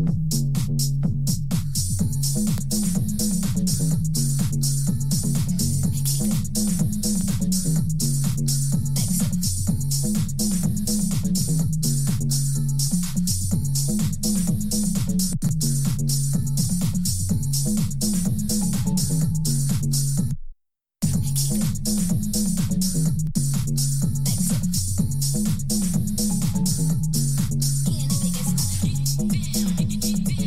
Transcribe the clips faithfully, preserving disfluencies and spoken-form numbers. Beep, beep.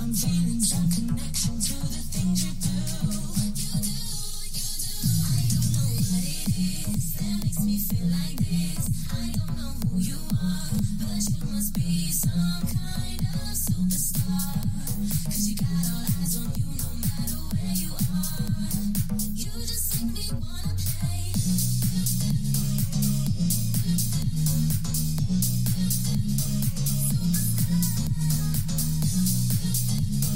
I'm feeling some connection to the things you do. You do, you do. I don't know what it is that makes me feel like this. I don't know who you are, but you must be some kind of superstar. Cause you got all eyes on you no matter where you are. You just make me wanna play. Superstar. Thank you.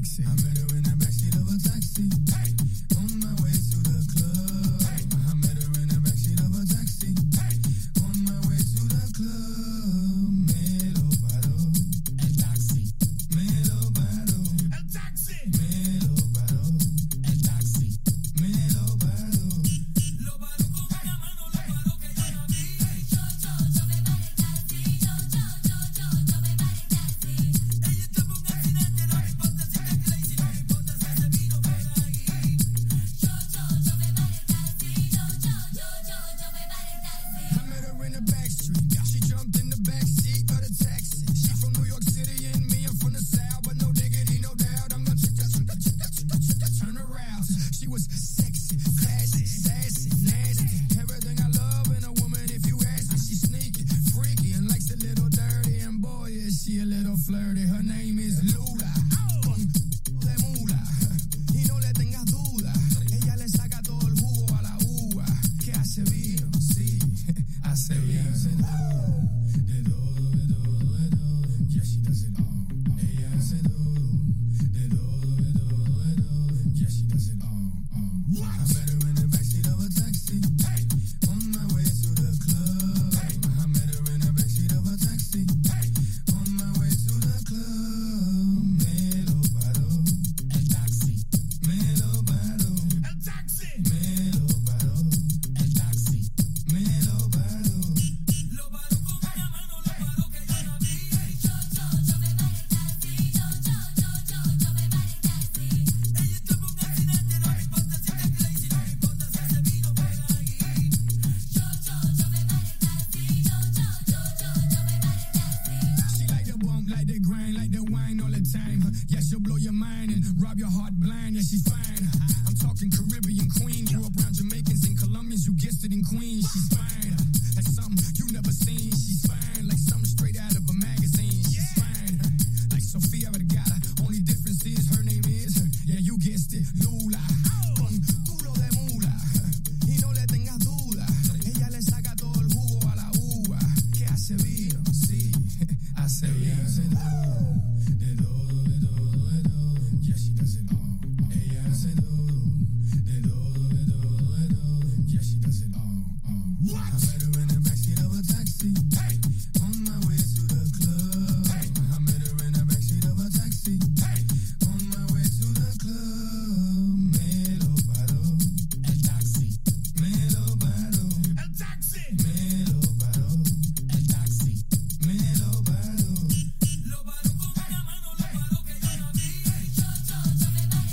taxi. I met her in the backseat of a taxi. Hey. On my way to the club. Hey. I met her in the backseat of a taxi. Hey. On my way to the club. Me lo paro. El taxi. Me lo paro. El taxi. Me lo paro. El taxi. Me lo paro. Lo paro con una mano, lo paro que yo la vi. Yo, yo, yo me paro el taxi. Yo, yo, yo, yo, yo me paro el taxi. Ella está por un accidente, no me importa si está crazy, no me importa si se vino por aquí. Yo, yo, yo me paro el taxi. Yo, yo, yo, yo, yo me paro el taxi. I met her in the back street. She jumped in the back seat of the taxi. She from New York City and me, I'm from the South, but no diggity, no doubt. I'm gonna check that, check that, check that, check that, check that, turn around. She was sexy, classy, sassy, nasty. Everything I love in a woman, if you ask me. She's sneaky, freaky, and likes a little dirty. And boy, is she a little flirty. Her name is Lula. Con de mula. Y no le tengas duda. Ella le saca todo el jugo a la uva. Que hace bien, sí, hace bien. Hace todo, de todo, de todo, de todo. Yeah, she does it all. Ella hace todo, de todo, de todo, de todo. Yeah, she does it all, all. I met her in the backseat of a taxi. Hey. On my way to the club. Hey. I met her in the backseat of a taxi. Hey. On my way to the club. Me lo paro. El taxi. Me lo paro. El taxi. Me lo paro. El taxi. Me lo paro. Lo paro con una mano, lo paro que yo la vi. Yo, yo, yo me paro el taxi. Yo, yo, yo, yo, yo me paro el taxi. Ella está por un accidente, no me importa si está crazy, no me importa si se vino por aquí. Yo, yo, yo me paro el taxi. Yo, yo, yo, yo, yo me paro el taxi. She like the bump, like the grind, like the wine all the time. Yeah, she'll blow your mind and rob your heart blind. Yeah, she's fine. I'm talking Caribbean queen. Grew up around Jamaicans and Colombians. You guessed it, in Queens. She's fine. Like something you never seen. She's fine. Like something straight out of a magazine. She's fine. Like Sofia Vergara. Only difference is her name is, yeah, you guessed it, Lula. Con culo de mula. Y no le tengas duda. Ella le saca todo el jugo a la uva. Que hace bien, sí, hace bien. Hace todo, de todo, de todo, de todo. Yeah, she does it all, all. Ella hace todo, de todo, de todo, de todo. Yeah, she does it all, all. I met her in the backseat of a taxi. Hey. On my way to the club. Hey. I met her in the backseat of a taxi. Hey. On my way to the club. Me lo paro. El taxi. Me lo paro. El taxi. Me lo paro. El taxi. Me lo paro. Lo paro con una mano, lo paro que yo la vi. Yo, yo, yo me paro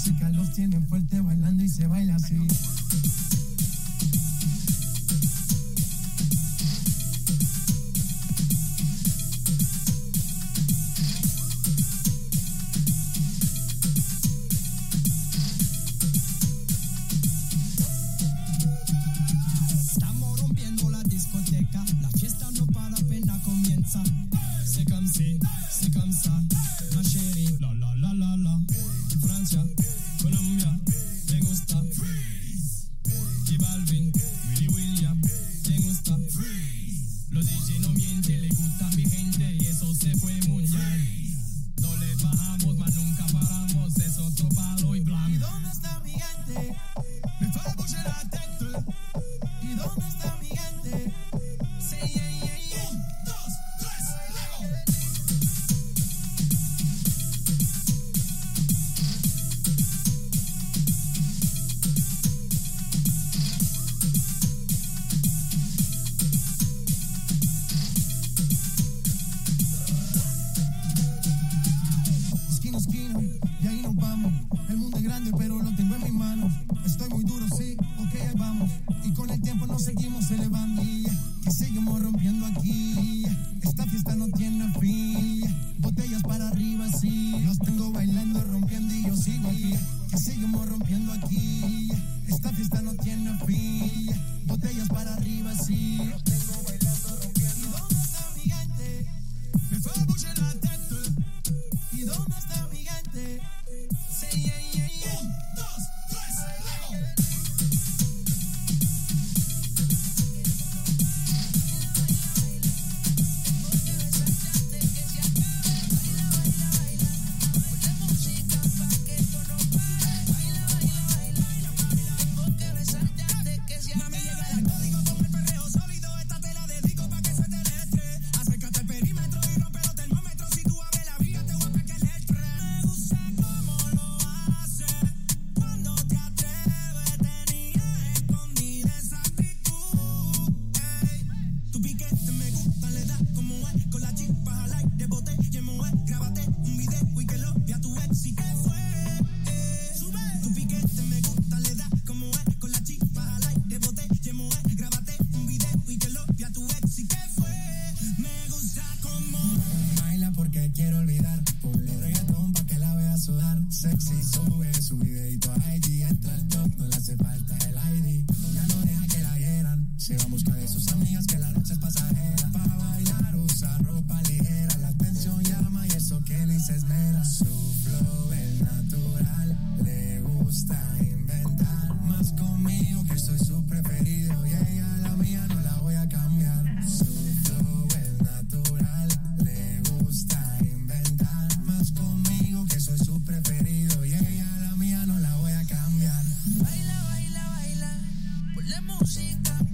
música los tiene fuerte bailando y se baila así. Música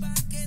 pa' que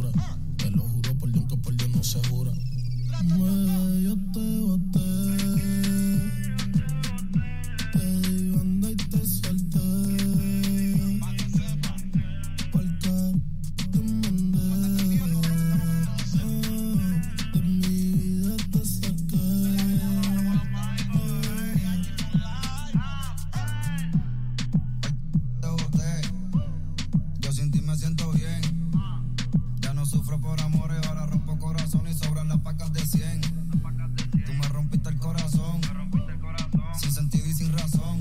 basura. Te lo juro por Dios que por Dios no se jura. Mueve, yo te boté. Te di banda y te solté. Porque te mandé. Ah, de mi vida te saqué. Ah, te boté. Yo sin ti me siento bien. Ya no sufro por amores, ahora rompo corazón y sobran las pacas de cien. Tú me rompiste el corazón, sin sentido y sin razón.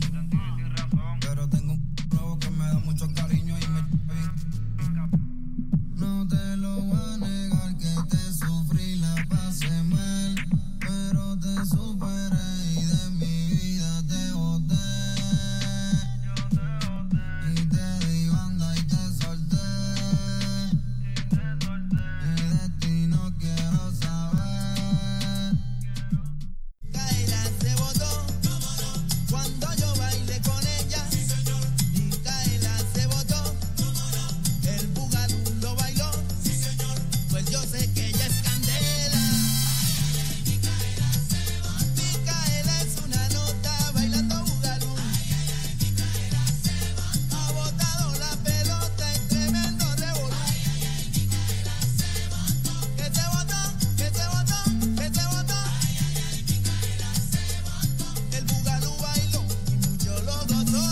Pero tengo un nuevo que me da mucho cariño y me... No te lo voy a negar que te sufrí, la pasé mal, pero te superé y de mi vida te boté. Y te di banda y te solté. Y de ti no quiero saber. Kaela se botó cuando yo bailé con ella. Y Kaela se botó. El bugalú lo bailó. Pues yo sé que ella es candela. Mi Kaela es una nota bailando bugalú. Ha botado la pelota en tremendo revolú. Que se botó, que se botó, que se botó. El bugalú bailó y mucho lo gozó.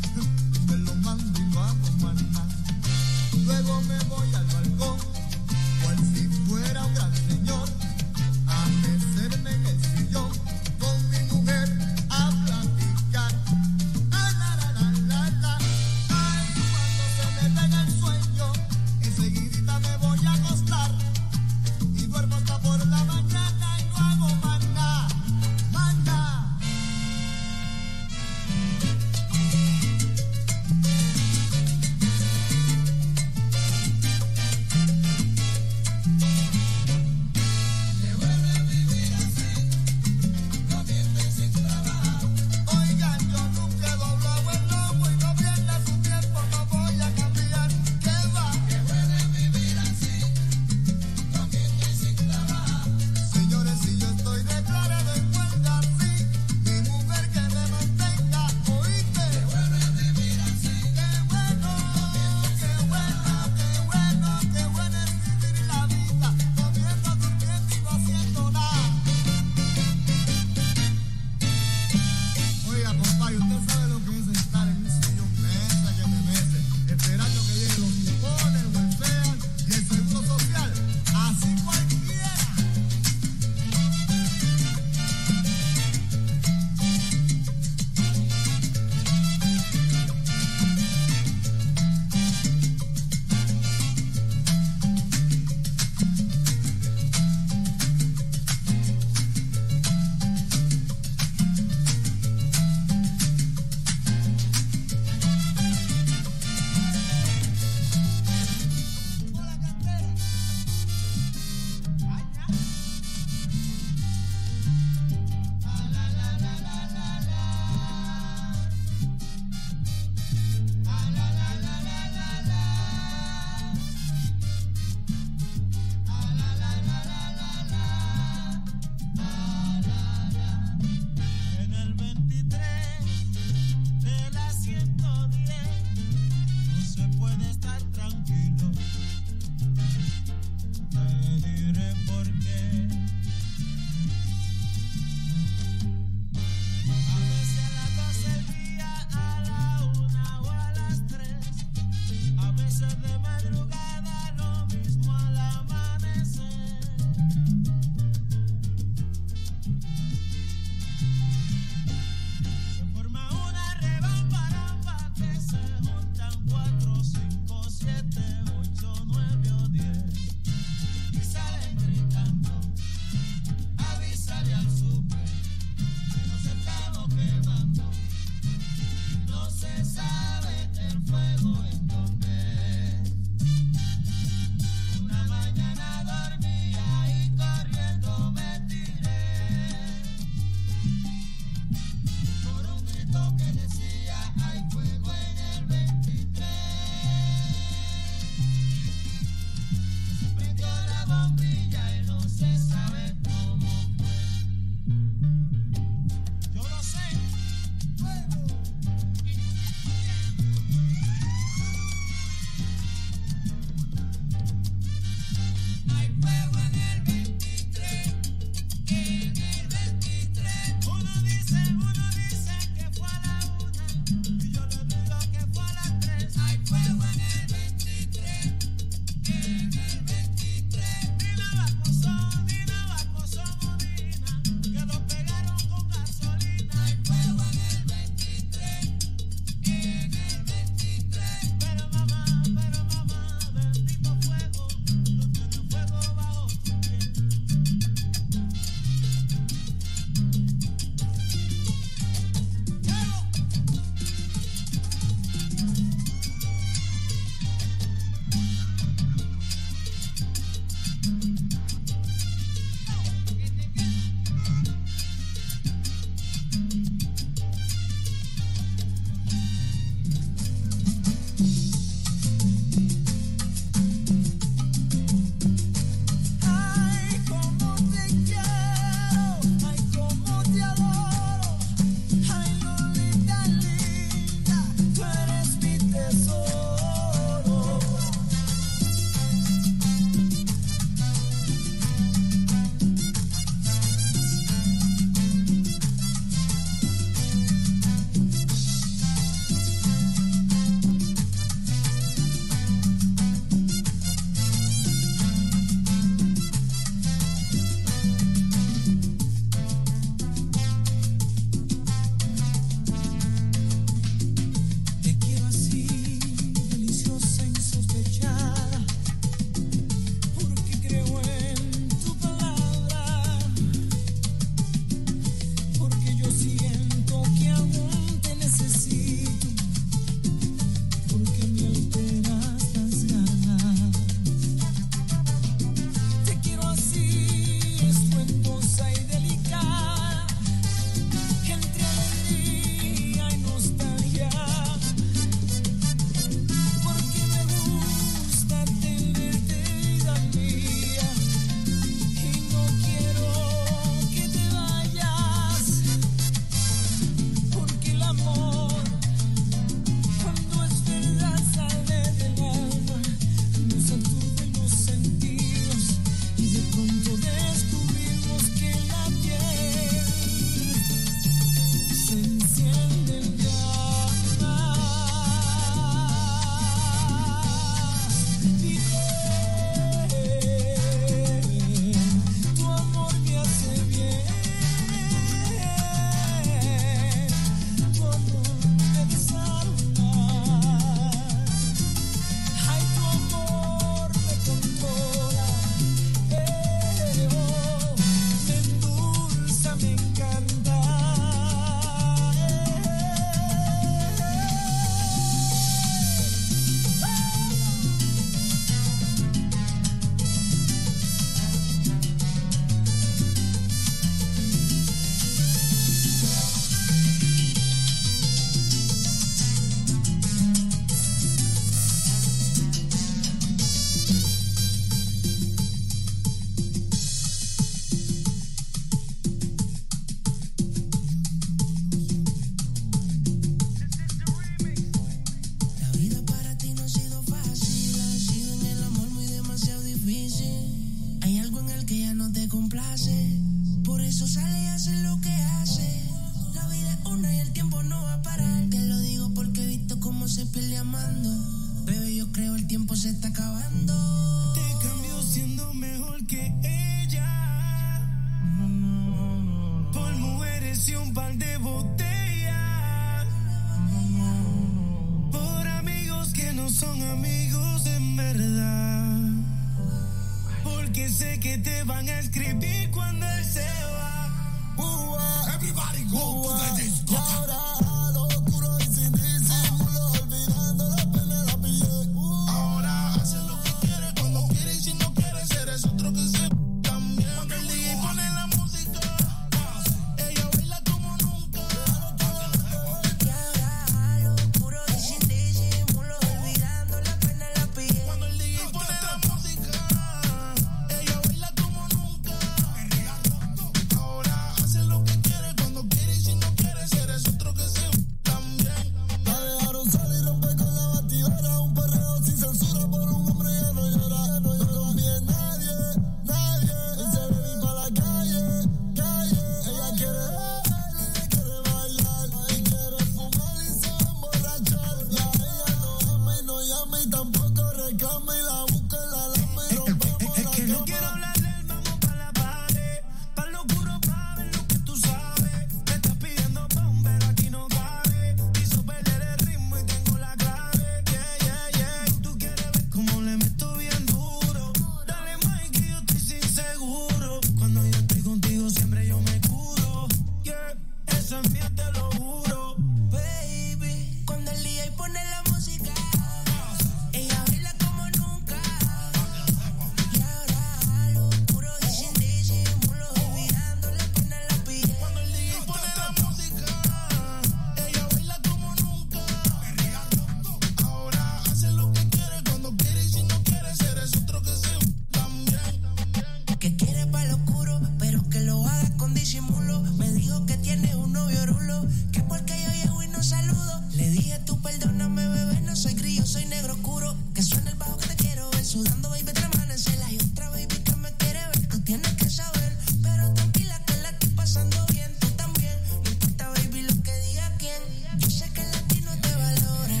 disimulo. Me dijo que tiene un novio rulo, que porque yo llego y no saludo. Le dije tú perdóname bebé, no soy grillo, soy negro oscuro. Que suena el bajo que te quiero ver, sudando baby te amanecer. Hay otra baby que me quiere ver, tú tienes que saber. Pero tranquila que la estoy pasando bien, tú también. No importa baby lo que diga quién, yo sé que el latino te valora.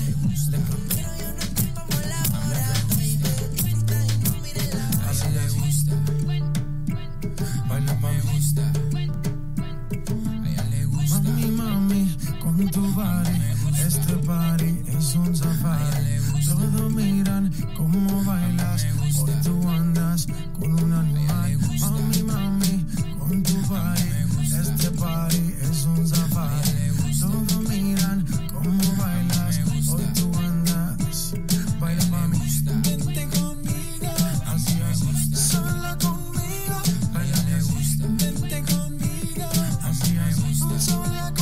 Pero yo no estoy pa' mola ahora, baby. Disfruta y no mires la hora. Así le gusta. Tu body, este party es un safari. Todos miran cómo bailas, hoy tú andas con un animal. Mami, mami, con tu body, este party es un safari. Todos miran cómo bailas, hoy tú andas. Baila mami, vente conmigo, así es, sola conmigo. A ella le gusta, vente conmigo, así es, sola conmigo.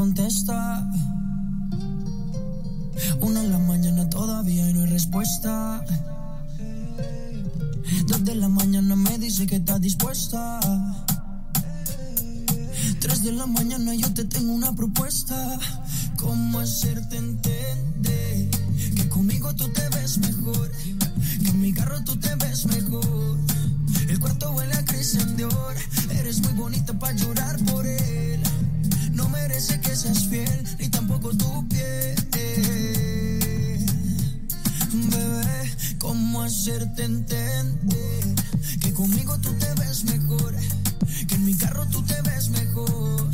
contesta. Una en la mañana todavía y no hay respuesta. Dos de la mañana me dice que está dispuesta. Tres de la mañana yo te tengo una propuesta. ¿Cómo hacerte entender que conmigo tú te ves mejor? Que en mi carro tú te ves mejor. El cuarto huele a Christian Dior. Eres muy bonita para llorar por él. No merece que seas fiel, ni tampoco tu piel. Bebé, ¿cómo hacerte entender que conmigo tú te ves mejor? Que en mi carro tú te ves mejor.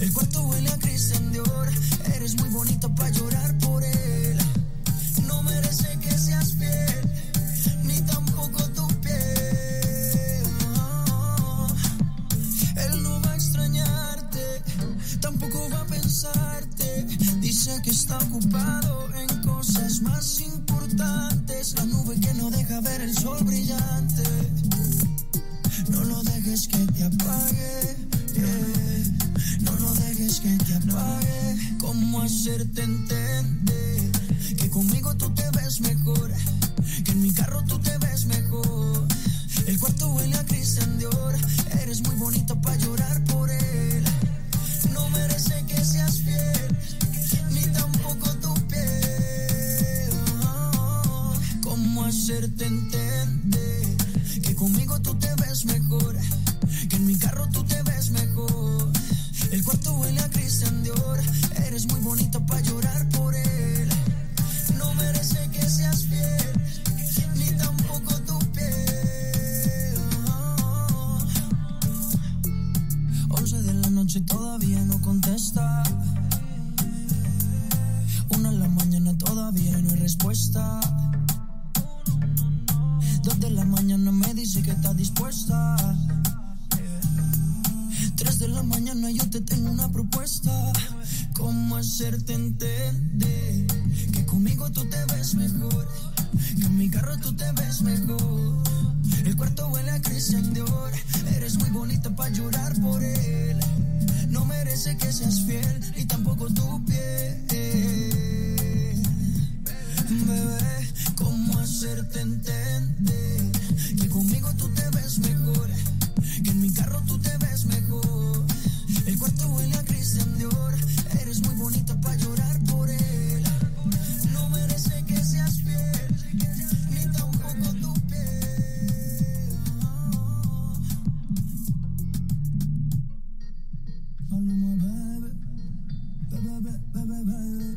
El cuarto huele a Christian Dior. Eres muy bonita para llorar por él. No merece que seas fiel, ni tampoco tu piel. Oh, él no va a extrañarte, tampoco va a pensarte. Dice que está ocupado en cosas más importantes. La nube que no deja ver el sol brillante. No lo dejes que te apague, yeah. No lo dejes que te apague. ¿Cómo hacerte entender que conmigo tú te ves mejor? Que en mi carro tú te ves mejor. El cuarto huele a Christian Dior. Eres muy bonita para llorar por él. No merece que seas fiel, ni tampoco tu piel. Oh, ¿cómo hacerte entender que conmigo tú te ves mejor? Que en mi carro tú te ves mejor. El cuarto huele a Christian Dior. Eres muy bonita para llorar por él. No merece que seas fiel, ni tampoco tu piel. Once de la noche todavía no contesta. Una en la mañana todavía no hay respuesta. Dos de la mañana me dice que está dispuesta. Tres de la mañana yo te tengo una propuesta. ¿Cómo hacerte entender que conmigo tú te ves mejor? Que en mi carro tú te ves mejor. El cuarto huele a Christian Dior. Eres muy bonita para llorar por él. No merece que seas fiel, ni tampoco tu piel. Bebé, ¿cómo hacerte entender que conmigo tú te ves mejor? Que en mi carro tú te ves mejor. El cuarto huele a Christian Dior. Eres muy bonita para llorar por él. No merece que seas fiel, ni tampoco tu piel. Paloma, baby, baby, baby, baby.